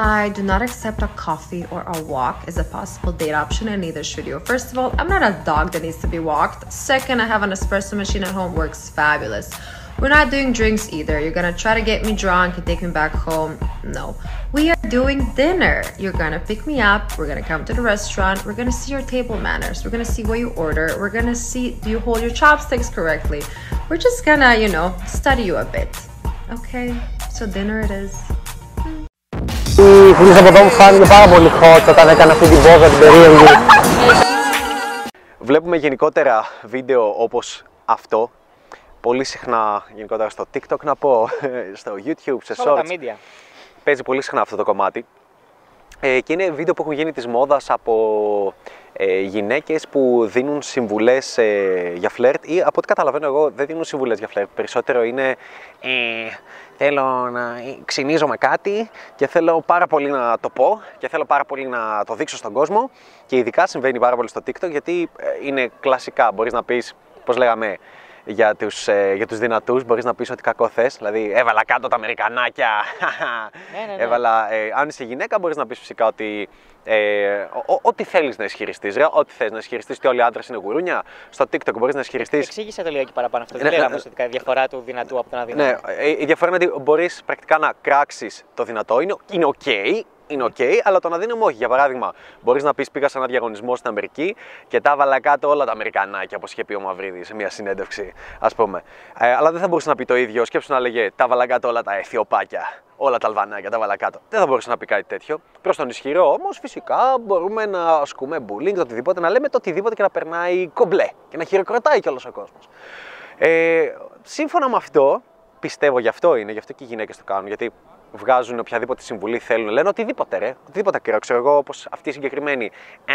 I do not accept a coffee or a walk as a possible date option, and neither should you. First of all, I'm not a dog that needs to be walked. Second, I have an espresso machine at home, works fabulous. We're not doing drinks either. You're gonna try to get me drunk and take me back home. No. We are doing dinner. You're gonna pick me up. We're gonna come to the restaurant. We're gonna see your table manners. We're gonna see what you order. We're gonna see, do you hold your chopsticks correctly? We're just gonna, you know, study you a bit. Okay, so dinner it is. Οι φίλες από εδώ μου φάνουν πάρα πολύ hot όταν έκανα αυτή την πόζα την περίεργη. Βλέπουμε γενικότερα βίντεο όπως αυτό πολύ συχνά, γενικότερα στο TikTok να πω, στο YouTube, σε shorts. Όλα τα media. Παίζει πολύ συχνά αυτό το κομμάτι. Και είναι βίντεο που έχουν γίνει της μόδας από γυναίκες που δίνουν συμβουλές για φλερτ ή από ό,τι καταλαβαίνω εγώ δεν δίνουν συμβουλές για φλερτ. Περισσότερο είναι θέλω να ξυνίζω με κάτι και θέλω πάρα πολύ να το πω και θέλω πάρα πολύ να το δείξω στον κόσμο και ειδικά συμβαίνει πάρα πολύ στο TikTok γιατί είναι κλασικά. Μπορείς να πεις, πώς λέγαμε, για τους δυνατούς, μπορείς να πεις ότι κακό θες. Δηλαδή, έβαλα κάτω τα Αμερικανάκια. Ναι. Έβαλα, αν είσαι γυναίκα, μπορείς να πεις φυσικά ότι ό,τι θέλεις να ισχυριστείς. Ό,τι θες να ισχυριστείς, ότι όλοι οι άντρες είναι γουρούνια. Στο TikTok μπορείς να ισχυριστείς. Εξήγησε το λίγο εκεί παραπάνω αυτό. Δεν λέγαμε ουσιαστικά η διαφορά του δυνατού από τον αδυνατό. Ναι, η διαφορά είναι ότι μπορείς πρακτικά να κράξεις το δυνατό. Είναι ok. Είναι ok, αλλά το να δίνουμε όχι. Για παράδειγμα, μπορείς να πεις πήγα σε ένα διαγωνισμό στην Αμερική και τα έβαλα κάτω όλα τα Αμερικανάκια, όπως είχε πει ο Μαυρίδης σε μια συνέντευξη, ας πούμε. Αλλά δεν θα μπορούσε να πει το ίδιο. Σκέψου να λέγε τα έβαλα κάτω όλα τα Αιθιοπάκια, όλα τα Αλβανάκια, τα έβαλα κάτω. Δεν θα μπορούσε να πει κάτι τέτοιο. Προς τον ισχυρό όμως, φυσικά μπορούμε να ασκούμε bullying, το οτιδήποτε, να λέμε το οτιδήποτε και να περνάει κομπλέ και να χειροκροτάει κιόλας ο κόσμος. Σύμφωνα με αυτό, πιστεύω γι' αυτό είναι, γι' αυτό και οι γυναίκες το κάνουν. Γιατί βγάζουν οποιαδήποτε συμβουλή θέλουν, λένε οτιδήποτε ρε, οτιδήποτε ακραίο. Ξέρω εγώ όπως αυτή η συγκεκριμένη.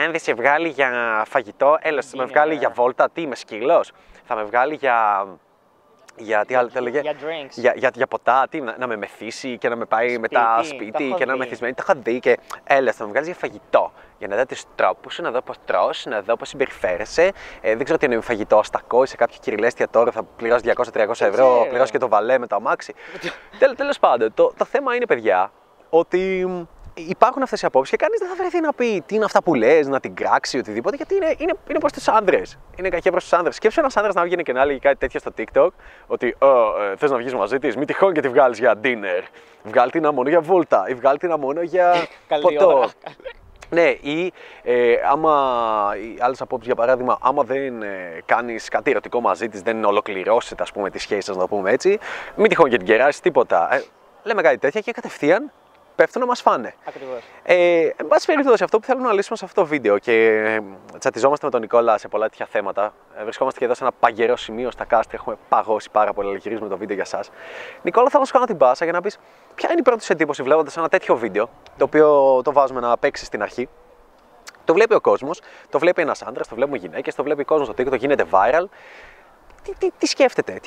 Αν δεν σε βγάλει για φαγητό, έλα, θα με βγάλει για βόλτα, τι είμαι σκύλος. Θα με βγάλει για ποτά, τι, να με μεθύσει και να με πάει μετά σπίτι και να είμαι μεθυσμένη. Τα είχα δει και έλα, θα με βγάλει για φαγητό. Για να δω τους τρόπους σου, να δω πώς τρως, να δω πώς συμπεριφέρεσαι. Δεν ξέρω τι είναι φαγητό, στακό, σε κάποια κυριλέστια τώρα θα πληρώσει 200-300 ευρώ, πληρώσει και το βαλέ με το αμάξι. Τέλος πάντων, το θέμα είναι, παιδιά, ότι υπάρχουν αυτές οι απόψεις και κανείς δεν θα βρεθεί να πει τι είναι αυτά που λες, να την κράξει οτιδήποτε, γιατί είναι προς τους άνδρες. Είναι κακιά προς τους άνδρες. Σκέψου ένας άνδρας να βγαίνει και να λέει κάτι τέτοιο στο TikTok, ότι θες να βγεις μαζί της, μη τυχόν και τη βγάλεις για dinner. Βγάλ' την μόνο για βόλτα ή βγάλ' την μόνο για ποτό. Ναι, ή άλλες απόψεις, για παράδειγμα, άμα δεν κάνεις κάτι ερωτικό μαζί της, δεν ολοκληρώσετε, ας πούμε, τη σχέση σας, να το πούμε έτσι, μην τυχόν και την κεράσεις τίποτα. Λέμε κάτι τέτοια και κατευθείαν πέφτουν να μας φάνε. Ακριβώς. Εν πάση περιπτώσει, αυτό που θέλουμε να λύσουμε σε αυτό το βίντεο και τσατιζόμαστε με τον Νικόλα σε πολλά τέτοια θέματα. Βρισκόμαστε και εδώ σε ένα παγερό σημείο στα κάστρα, έχουμε παγώσει πάρα πολύ, αλλά γυρίζουμε το βίντεο για εσάς. Νικόλα, θα μας κάνω την πάσα για να πεις ποια είναι η πρώτη σου εντύπωση βλέποντας ένα τέτοιο βίντεο, το οποίο το βάζουμε να παίξει στην αρχή. Το βλέπει ο κόσμος, το βλέπει ένας άντρας, το βλέπουμε γυναίκες, το βλέπει ο κόσμος στο TikTok, γίνεται viral. Τι σκέφτεται,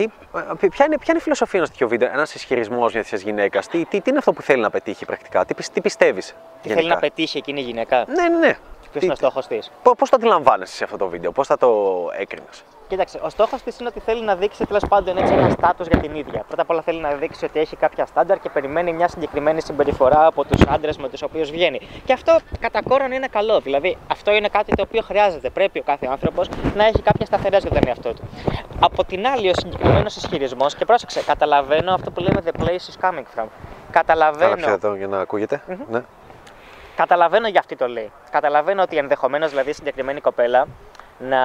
ποια είναι η φιλοσοφία ενός τέτοιου βίντεο, ένας ισχυρισμός μια τέτοια γυναίκα, τι είναι αυτό που θέλει να πετύχει πρακτικά, τι πιστεύεις. Τι θέλει να πετύχει εκείνη η γυναίκα. Ναι. Ποιος είναι ο στόχος της. Πώς το αντιλαμβάνεσαι σε αυτό το βίντεο, πώς θα το έκρινες. Κοίταξε, ο στόχος της είναι ότι θέλει να δείξει τέλος πάντων έτσι ένα στάτους για την ίδια. Πρώτα απ' όλα θέλει να δείξει ότι έχει κάποια στάνταρ και περιμένει μια συγκεκριμένη συμπεριφορά από τους άντρες με τους οποίους βγαίνει. Και αυτό κατά κόρον είναι καλό. Δηλαδή, αυτό είναι κάτι το οποίο χρειάζεται. Πρέπει ο κάθε άνθρωπος να έχει κάποια σταθερές για τον εαυτό του. Από την άλλη, ο συγκεκριμένος ισχυρισμός, και πρόσεξε, καταλαβαίνω αυτό που λέμε The place is coming from. Καταλαβαίνω. Εδώ για να ακούγεται. Ναι. Καταλαβαίνω για αυτή το λέει. Καταλαβαίνω ότι ενδεχομένως δηλαδή η συγκεκριμένη κοπέλα να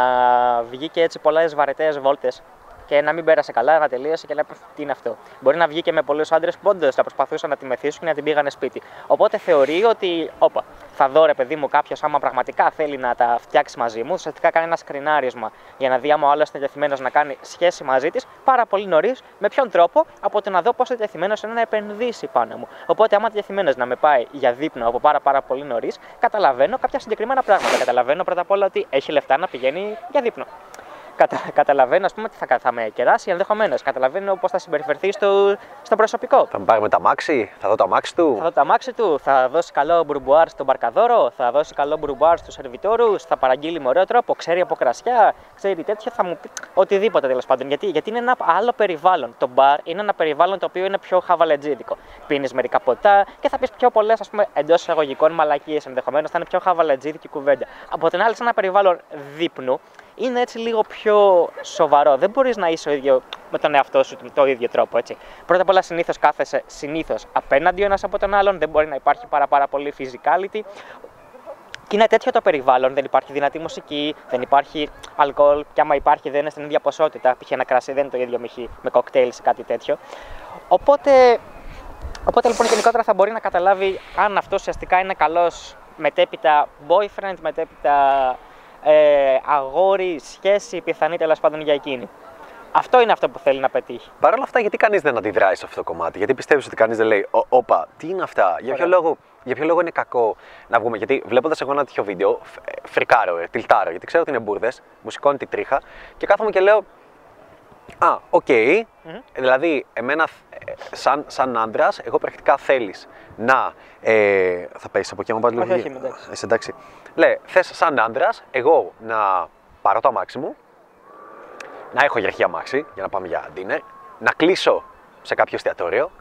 βγει και έτσι πολλές βαρετές βόλτες και να μην πέρασε καλά, να τελείωσε και να πει τι είναι αυτό. Μπορεί να βγει και με πολλούς άντρες που όντως θα προσπαθούσαν να τη μεθύσουν και να την πήγανε σπίτι. Οπότε θεωρεί ότι, όπα, θα δω ρε παιδί μου κάποιος άμα πραγματικά θέλει να τα φτιάξει μαζί μου. Ουσιαστικά κάνει ένα σκρινάρισμα για να δει άμα ο άλλος είναι διατεθειμένος να κάνει σχέση μαζί της πάρα πολύ νωρίς. Με ποιον τρόπο, από το να δω πόσο διατεθειμένος είναι να επενδύσει πάνω μου. Οπότε, άμα διατεθειμένος να με πάει για δείπνο από πάρα πολύ νωρίς, καταλαβαίνω κάποια συγκεκριμένα πράγματα. Καταλαβαίνω πρώτα απ' όλα ότι έχει λεφτά να πηγαίνει για δείπνο. καταλαβαίνω, ας πούμε, τι θα με κεράσει ενδεχομένως. Καταλαβαίνω πώς θα συμπεριφερθεί στο προσωπικό. Θα με πάρει με τα αμάξι, θα δω το αμάξι του. Θα δω το αμάξι του, θα δώσει καλό μπουρμπουάρ στον μπαρκαδόρο, θα δώσει καλό μπουρμπουάρ στους σερβιτόρους, θα παραγγείλει με ωραίο τρόπο, ξέρει από κρασιά, ξέρει τέτοια, θα μου πει οτιδήποτε τέλος πάντων. Γιατί είναι ένα άλλο περιβάλλον. Το μπαρ είναι ένα περιβάλλον το οποίο είναι πιο χαβαλετζίδικο. Πίνεις μερικά ποτά και θα πεις πιο πολλές, ας πούμε, εντός εισαγωγικών μαλακίες ενδεχομένως, θα είναι πιο χαβαλετζίδικη κουβέντα. Από την άλλη, σε ένα περιβάλλον δείπνου, είναι έτσι λίγο πιο σοβαρό. Δεν μπορείς να είσαι ο ίδιο με τον εαυτό σου το ίδιο τρόπο, έτσι. Πρώτα απ' όλα, συνήθως κάθεσαι απέναντι ο ένας από τον άλλον, δεν μπορεί να υπάρχει πάρα πολύ physicality. Και είναι τέτοιο το περιβάλλον, δεν υπάρχει δυνατή μουσική, δεν υπάρχει αλκοόλ, και άμα υπάρχει δεν είναι στην ίδια ποσότητα. Π.χ. ένα κρασί δεν είναι το ίδιο με κοκτέιλ ή κάτι τέτοιο. Οπότε λοιπόν γενικότερα θα μπορεί να καταλάβει αν αυτό ουσιαστικά είναι καλός μετέπειτα boyfriend, μετέπειτα αγόρι, σχέση, πιθανή τέλος πάντων για εκείνη. Αυτό είναι αυτό που θέλει να πετύχει. Παρ' όλα αυτά, γιατί κανείς δεν αντιδράει σε αυτό το κομμάτι, γιατί πιστεύεις ότι κανείς δεν λέει, όπα, τι είναι αυτά, για ποιο λόγο είναι κακό να βγούμε? Γιατί βλέποντας εγώ ένα τέτοιο βίντεο, φρικάρω, τιλτάρω, γιατί ξέρω ότι είναι μπουρδες, μου σηκώνει τη τρίχα και κάθομαι και λέω, α, οκ, δηλαδή, εμένα, σαν άντρας, εγώ πρακτικά θέλεις να. Θα πέσεις από εκεί, μου πας λίγο. Όχι, εντάξει. Λέει, θες σαν άντρας, εγώ να πάρω το αμάξι μου, να έχω γερχή αμάξι για να πάμε για dinner, να κλείσω σε κάποιο εστιατόριο,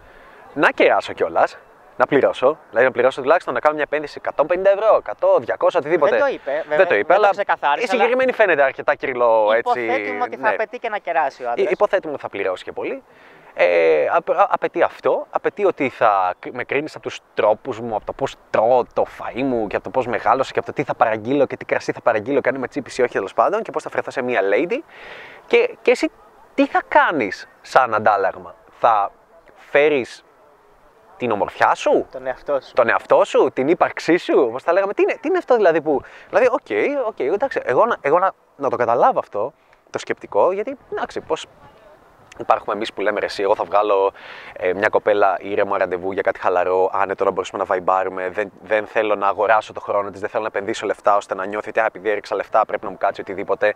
να κεράσω κιόλας, να πληρώσω, δηλαδή να πληρώσω τουλάχιστον να κάνω μια επένδυση 150 ευρώ, 100, 200, οτιδήποτε. Δεν το είπε, βέβαια. Δεν το είπε, αλλά η συγκεκριμένη φαίνεται αρκετά κυριλό, έτσι. Υποθέτουμε ότι θα απαιτεί και να κεράσει ο άντρας. Υποθέτουμε ότι θα πληρώσει και πολύ. Απαιτεί αυτό, απαιτεί ότι θα με κρίνεις από τους τρόπους μου, από το πώς τρώω το φαΐ μου και από το πώς μεγάλωσα και από το τι θα παραγγείλω και τι κρασί θα παραγγείλω, κάνει με τσίπηση ή όχι τέλος πάντων, και πώς θα βρεθώ σε μία lady. Και εσύ τι θα κάνεις σαν αντάλλαγμα? Θα φέρεις την ομορφιά σου, τον εαυτό σου, την ύπαρξή σου, όπως θα λέγαμε? Τι είναι αυτό δηλαδή που. Δηλαδή, οκ, εντάξει, εγώ να το καταλάβω αυτό το σκεπτικό, γιατί εντάξει, πώς. Υπάρχουμε εμείς που λέμε, ρε εσύ, εγώ θα βγάλω μια κοπέλα ήρεμα ραντεβού για κάτι χαλαρό, άνετο, να μπορέσουμε να βαϊμπάρουμε. Δεν θέλω να αγοράσω το χρόνο της, δεν θέλω να επενδύσω λεφτά ώστε να νιώθει ότι επειδή έριξα λεφτά πρέπει να μου κάτσει οτιδήποτε.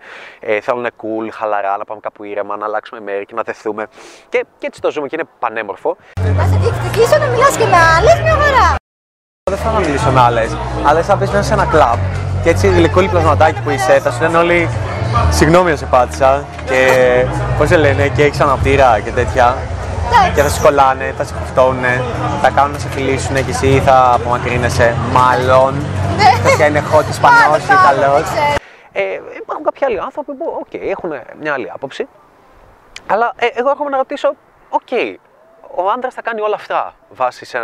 Θέλω να είναι cool, χαλαρά, να πάμε κάπου ήρεμα, να αλλάξουμε μέρη και να δεθούμε. Και έτσι το ζούμε και είναι πανέμορφο. Θα σε διεκδικήσω να μιλάς και με άλλες μια χαρά. Δεν θέλω να μιλήσω με άλλες, αλλά θα πεις μέσα σε ένα κλαμπ και έτσι γλυκό λιπλασματάκι που είσαι, θα σου λένε όλοι. Συγγνώμη, σε πάτησα και πώς σε λένε, και έχεις αναπτήρα και τέτοια. Και θα σε κολλάνε, θα σε χοφτώνουνε, θα κάνουν να σε φιλήσουνε και εσύ θα απομακρύνεσαι. Μάλλον. Τέτοια είναι χώτης πανά, όχι καλός. Υπάρχουν κάποιοι άλλοι άνθρωποι που, οκ, έχουν μια άλλη άποψη. Αλλά εγώ έρχομαι να ρωτήσω, οκ, ο άντρας θα κάνει όλα αυτά βάσει σε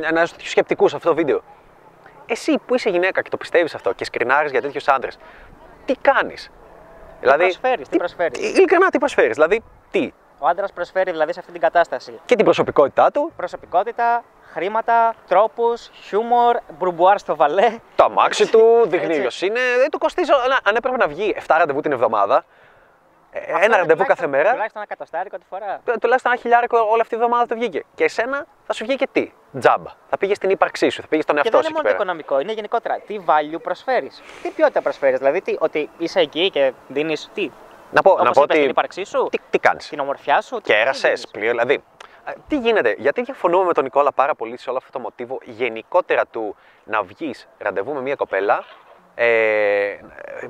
ένα τέτοιου σκεπτικού σε αυτό το βίντεο. Εσύ που είσαι γυναίκα και το πιστεύεις αυτό και σκρινάρεις για τέτοιους άντρες, τι κάνεις? Δηλαδή, τι προσφέρεις. Ειλικρινά, τι προσφέρεις? Δηλαδή, τι. Ο άντρας προσφέρει δηλαδή σε αυτή την κατάσταση. Και την προσωπικότητά του. Προσωπικότητα, χρήματα, τρόπους, χιούμορ, μπουρμπουάρ στο βαλέ. Το αμάξι έτσι, του, δείχνει ποιος είναι. Δεν του κοστίζει. Αν έπρεπε να βγει 7 ραντεβού την εβδομάδα, ένα ραντεβού κάθε μέρα. Τουλάχιστον ένα κατοστάρικο τη φορά. Τουλάχιστον ένα χιλιάρικο όλη αυτή τη εβδομάδα του βγήκε. Και εσένα θα σου βγει και τι? Τζάμπα. Θα πήγες στην ύπαρξή σου, θα πήγες στον εαυτό σου. Και δεν είναι μόνο οικονομικό, είναι γενικότερα. Τι value προσφέρεις, τι ποιότητα προσφέρεις, δηλαδή ότι είσαι εκεί και δίνεις τι. Να πω είπες, την ύπαρξή σου, τι κάνεις. Την ομορφιά σου, κέρασες, πλοίο, δηλαδή. Τι γίνεται, γιατί διαφωνούμε με τον Νικόλα πάρα πολύ σε όλο αυτό το μοτίβο γενικότερα του να βγεις ραντεβού με μια κοπέλα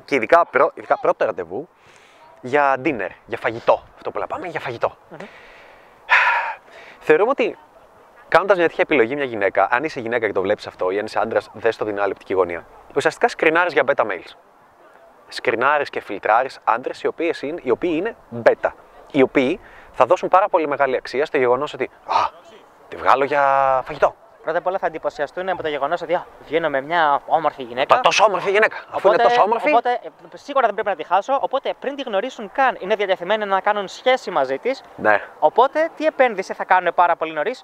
και ειδικά πρώτο ραντεβού για dinner, για φαγητό. Αυτό που λαπάμε, για φαγητό. Θεωρούμε ότι. Κάνοντας μια τέτοια επιλογή, μια γυναίκα, αν είσαι γυναίκα και το βλέπεις αυτό, ή αν είσαι άντρας, δες το την άλλη οπτική γωνία. Ουσιαστικά σκρινάρεις για beta males. Σκρινάρεις και φιλτράρεις άντρες οι οποίοι είναι beta. Οι οποίοι θα δώσουν πάρα πολύ μεγάλη αξία στο γεγονός ότι «Α, τη βγάλω για φαγητό». Πρώτα απ' όλα θα εντυπωσιαστούν από το γεγονός ότι βγαίνω με μια όμορφη γυναίκα. Τόσο όμορφη γυναίκα. Αφού είναι τόσο όμορφη. Οπότε σίγουρα δεν πρέπει να τη χάσω. Οπότε πριν τη γνωρίσουν καν, είναι διατεθειμένοι να κάνουν σχέση μαζί της. Ναι. Οπότε τι επένδυση θα κάνουν πάρα πολύ νωρίς?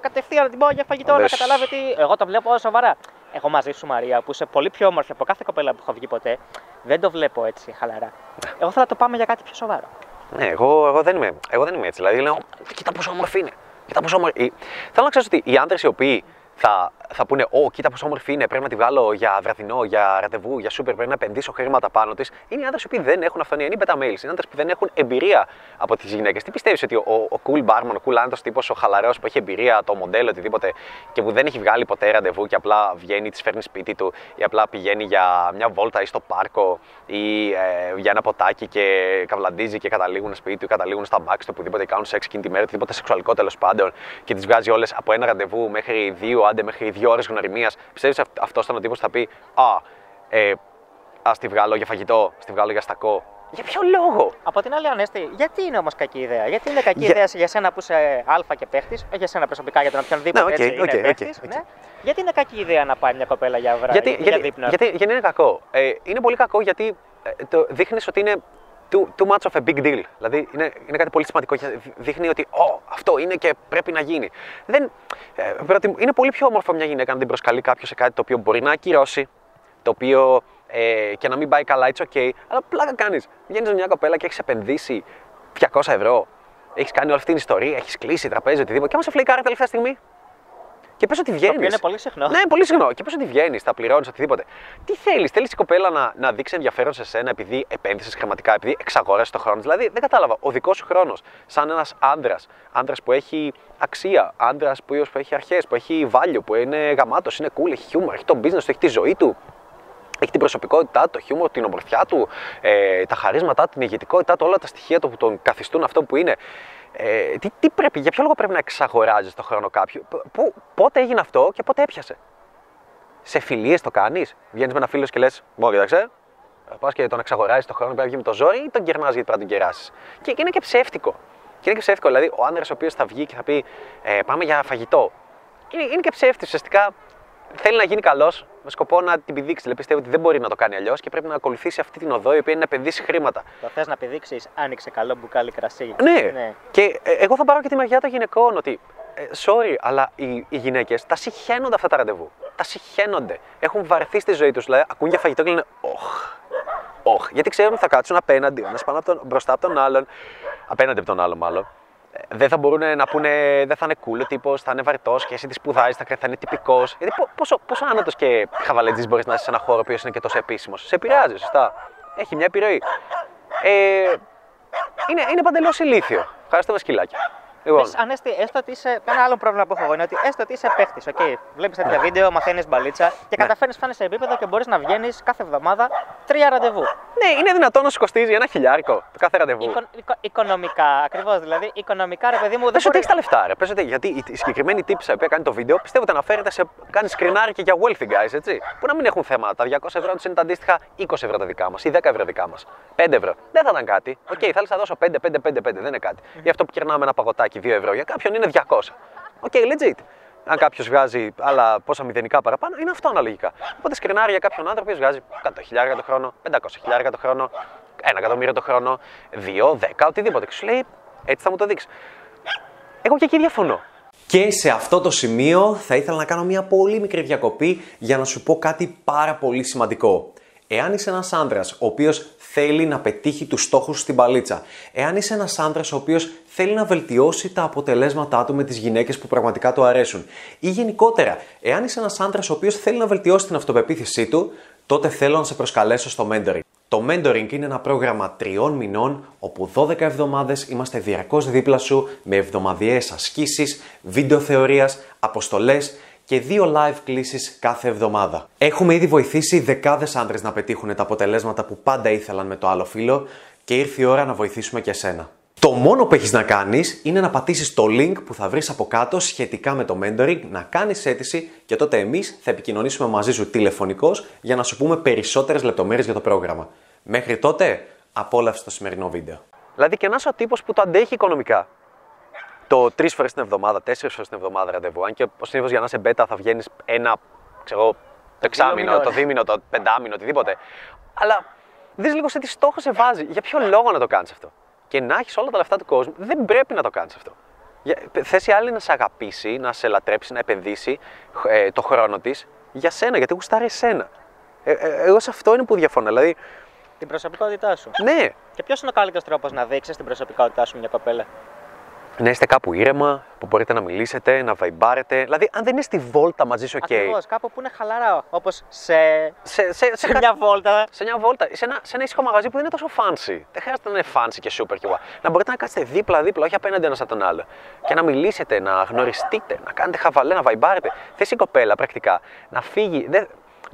Κατευθείαν να την πω για φαγητό, να καταλάβει ότι εγώ το βλέπω σοβαρά. Εγώ μαζί σου, Μαρία, που είσαι πολύ πιο όμορφη από κάθε κοπέλα που έχω βγει ποτέ, δεν το βλέπω έτσι χαλαρά. Ναι. Εγώ θα το πάμε για κάτι πιο σοβαρό. Ναι, εγώ δεν είμαι έτσι. Δηλαδή λέω, κοίτα πόσο όμορφη είναι. Θέλω να ξέρω ότι οι άντρες οι οποίοι θα θα πούνε: Ω, κοίτα πόσο όμορφη είναι, πρέπει να τη βγάλω για βραδινό, για ραντεβού, για σούπερ, πρέπει να επενδύσω χρήματα πάνω τη. Είναι άντρες που δεν έχουν αυτονομία, είναι beta males, είναι άντρες που δεν έχουν εμπειρία από τις γυναίκες. Τι πιστεύεις ότι ο cool barman, ο cool άντρας τύπος, ο χαλαρός που έχει εμπειρία, το μοντέλο, οτιδήποτε και που δεν έχει βγάλει ποτέ ραντεβού και απλά βγαίνει, τη φέρνει σπίτι του ή απλά πηγαίνει για μια βόλτα ή στο πάρκο ή για ένα ποτάκι και καυλαντίζει και καταλήγουν σπίτι του, καταλήγουν στα μπάξ του, οπουδήποτε κάνουν σεξ εκείνη τη μέρα, οτιδήποτε σεξουαλικό τέλος πάντων και τις βγάζει όλες από ένα ραντεβού μέχρι δύο, άντε μέχρι 2 ώρες γνωριμίας. Πιστεύεις αυτός ήταν ο τύπος που θα πει: ας τη βγάλω για φαγητό, ας τη βγάλω για στακό? Για ποιο λόγο? Από την άλλη, Ανέστη, γιατί είναι όμως κακή ιδέα? Γιατί είναι κακή ιδέα για σένα που είσαι αλφα και παίχτης, για σένα προσωπικά, για τον οποιονδήποτε είναι παίχτης, ναι. Γιατί είναι κακή ιδέα να πάει μια κοπέλα για βράδυ, για δείπνο? Γιατί είναι κακό. Είναι πολύ κακό γιατί δείχνεις ότι είναι too much of a big deal. Δηλαδή είναι κάτι πολύ σημαντικό και δείχνει ότι αυτό είναι και πρέπει να γίνει. Είναι πολύ πιο όμορφο μια γυναίκα να την προσκαλεί κάποιο σε κάτι το οποίο μπορεί να ακυρώσει, το οποίο και να μην πάει καλά, it's ok, αλλά πλάκα κάνεις. Βγαίνεις με μια κοπέλα και έχεις επενδύσει 200 ευρώ, έχεις κάνει όλη αυτή την ιστορία, έχεις κλείσει τραπέζι, οτιδήποτε, και άμα σε φλεϊκάρει τελευταία στιγμή. Και πες ότι βγαίνεις. Είναι πολύ συχνό. Ναι, πολύ συχνό. Και πες ότι βγαίνεις, θα πληρώνεις οτιδήποτε. Τι θέλεις? Θέλεις η κοπέλα να δείξει ενδιαφέρον σε σένα επειδή επένδυσες χρηματικά, επειδή εξαγόρασες το χρόνο? Δηλαδή, δεν κατάλαβα. Ο δικός σου χρόνος, σαν ένας άντρας, άντρας που έχει αξία, άντρας που έχει αρχές, που έχει value, που είναι γαμάτος, είναι cool, έχει humor, έχει το business του, έχει τη ζωή του. Έχει την προσωπικότητά του, το χιούμορ, την ομορφιά του, τα χαρίσματά του, την ηγετικότητά του, όλα τα στοιχεία του που τον καθιστούν αυτό που είναι. Για ποιο λόγο πρέπει να εξαγοράζεις το χρόνο κάποιου? Πότε έγινε αυτό και πότε έπιασε? Σε φιλίες το κάνεις? Βγαίνεις με ένα φίλο και λες: Μω, κοιτάξε, πας και τον εξαγοράζεις το χρόνο, πρέπει να βγει με το ζόρι, ή τον κερνάς γιατί πρέπει να τον κεράσεις? Και είναι και ψεύτικο. Δηλαδή, ο άνδρας ο οποίος θα βγει και θα πει: Πάμε για φαγητό, είναι και ψεύτης ουσιαστικά. Θέλει να γίνει καλός με σκοπό να την πηδήξει. Δηλαδή πιστεύει ότι δεν μπορεί να το κάνει αλλιώς και πρέπει να ακολουθήσει αυτή την οδό η οποία είναι να επενδύσει χρήματα. Το θες να πηδήξεις, άνοιξε καλό μπουκάλι κρασί. Ναι. Και εγώ θα πάρω και τη μαγιά των γυναικών ότι sorry, αλλά οι γυναίκες τα συχαίνονται αυτά τα ραντεβού. Τα συχαίνονται. Έχουν βαρεθεί στη ζωή τους. Δηλαδή ακούν για φαγητό και λένε Οχ. Γιατί ξέρουν ότι θα κάτσουν απέναντι, ένας πάνω μπροστά από τον άλλον. Απέναντι από τον άλλον, μάλλον. Δεν θα μπορούν να πούνε, δεν θα είναι cool ο τύπος, θα είναι βαρυτός και εσύ τη σπουδάζεις, θα είναι τυπικός. Γιατί πόσο άνετος και χαβαλετζής μπορείς να είσαι σε ένα χώρο που είναι και τόσο επίσημος? Σε επηρεάζει, σωστά. Έχει μια επιρροή. Είναι παντελώς ηλίθιο. Ευχαριστώ με σκυλάκια. Ανέστη, έστω ότι είσαι. Ένα άλλο πρόβλημα που έχω εγώ είναι ότι έστω ότι είσαι παίχτης. Okay. Βλέπεις τέτοια βίντεο, μαθαίνεις μπαλίτσα και καταφέρνεις να φάνεις σε επίπεδο και μπορείς να βγαίνεις κάθε εβδομάδα 3 ραντεβού. Ναι, είναι δυνατόν να σου κοστίζει $1.000 το κάθε ραντεβού. Οικονομικά, ακριβώς. Δηλαδή, οικονομικά, ρε παιδί μου. Πες ότι έχεις τα λεφτά, ρε. Πες ότι, γιατί η συγκεκριμένη τύπισσα που κάνει το βίντεο πιστεύω ότι αναφέρεται σε. Κάνει σκρινάρι και για wealthy guys, έτσι. Που να μην έχουν θέμα. Τα 200 ευρώ τους είναι τα αντίστοιχα 20 ευρώ τα δικά μας ή 10 ευρώ δικά μας. 5 ευρώ. Δεν θα ήταν κάτι. Οκ, θέλεις να δώσω 5, 5, 5, 5. Δεν είναι κάτι. Γι' αυτό που κερνάμε ένα παγωτάκι. 2 ευρώ. Για κάποιον είναι 200. Οκ, legit. Αν κάποιο βγάζει άλλα πόσα μηδενικά παραπάνω, είναι αυτό αναλογικά. Οπότε σκρινάρει για κάποιον άνθρωπο που βγάζει 100.000 το χρόνο, 500.000 το χρόνο, 1.000.000 το χρόνο, 2, 10, οτιδήποτε. Και σου λέει, έτσι θα μου το δείξει. Εγώ και εκεί διαφωνώ. Και σε αυτό το σημείο θα ήθελα να κάνω μια πολύ μικρή διακοπή για να σου πω κάτι πάρα πολύ σημαντικό. Εάν είσαι ένας άντρας ο οποίος θέλει να πετύχει τους στόχους στην παλίτσα, εάν είσαι ένας άντρας ο οποίος θέλει να βελτιώσει τα αποτελέσματά του με τις γυναίκες που πραγματικά του αρέσουν, ή γενικότερα, εάν είσαι ένας άντρας ο οποίος θέλει να βελτιώσει την αυτοπεποίθησή του, τότε θέλω να σε προσκαλέσω στο mentoring. Το mentoring είναι ένα πρόγραμμα 3 μηνών, όπου 12 εβδομάδες είμαστε διαρκώς δίπλα σου με εβδομαδιαίες ασκήσεις, βίντεο θεωρίας, αποστολές και 2 live κλήσεις κάθε εβδομάδα. Έχουμε ήδη βοηθήσει δεκάδες άντρες να πετύχουν τα αποτελέσματα που πάντα ήθελαν με το άλλο φύλο και ήρθε η ώρα να βοηθήσουμε και εσένα. Το μόνο που έχεις να κάνεις είναι να πατήσεις το link που θα βρεις από κάτω σχετικά με το mentoring, να κάνεις αίτηση και τότε εμείς θα επικοινωνήσουμε μαζί σου τηλεφωνικώς για να σου πούμε περισσότερες λεπτομέρειες για το πρόγραμμα. Μέχρι τότε, απόλαυσε το σημερινό βίντεο. Δηλαδή και ένας ο τύπος που το αντέχει οικονομικά. Το 3 φορές την εβδομάδα, 4 φορές την εβδομάδα ραντεβού. Αν και ο συνήθως για να είσαι μπέτα θα βγαίνεις το εξάμηνο, το δίμηνο, το πεντάμηνο, οτιδήποτε. Αλλά δεις λίγο σε τι στόχο σε βάζει. Για ποιο λόγο να το κάνεις αυτό? Και να έχεις όλα τα λεφτά του κόσμου, δεν πρέπει να το κάνεις αυτό. Θες η άλλη να σε αγαπήσει, να σε λατρέψει, να επενδύσει το χρόνο της για σένα, γιατί γουστάρει εσένα. Εγώ σε αυτό είναι που διαφωνώ. Δηλαδή, την προσωπικότητά σου. Ναι. Και ποιος είναι ο καλύτερος τρόπος να δείξεις την προσωπικότητά σου μια κοπέλα? να είστε κάπου ήρεμα, που μπορείτε να μιλήσετε, να βαϊμπάρετε. Δηλαδή, αν δεν είναι στη βόλτα μαζί σου, OK. Ακριβώς, κάπου που είναι χαλαρά. Όπως σε μια βόλτα. Σε μια βόλτα, σε ένα ήσυχο μαγαζί που δεν είναι τόσο fancy. Δεν χρειάζεται να είναι fancy και super κι εγώ. Να μπορείτε να κάτσετε δίπλα-δίπλα, όχι απέναντι ένα από τον άλλο. Και να μιλήσετε, να γνωριστείτε, να κάνετε χαβαλέ, να βαϊμπάρετε. Θες η κοπέλα πρακτικά να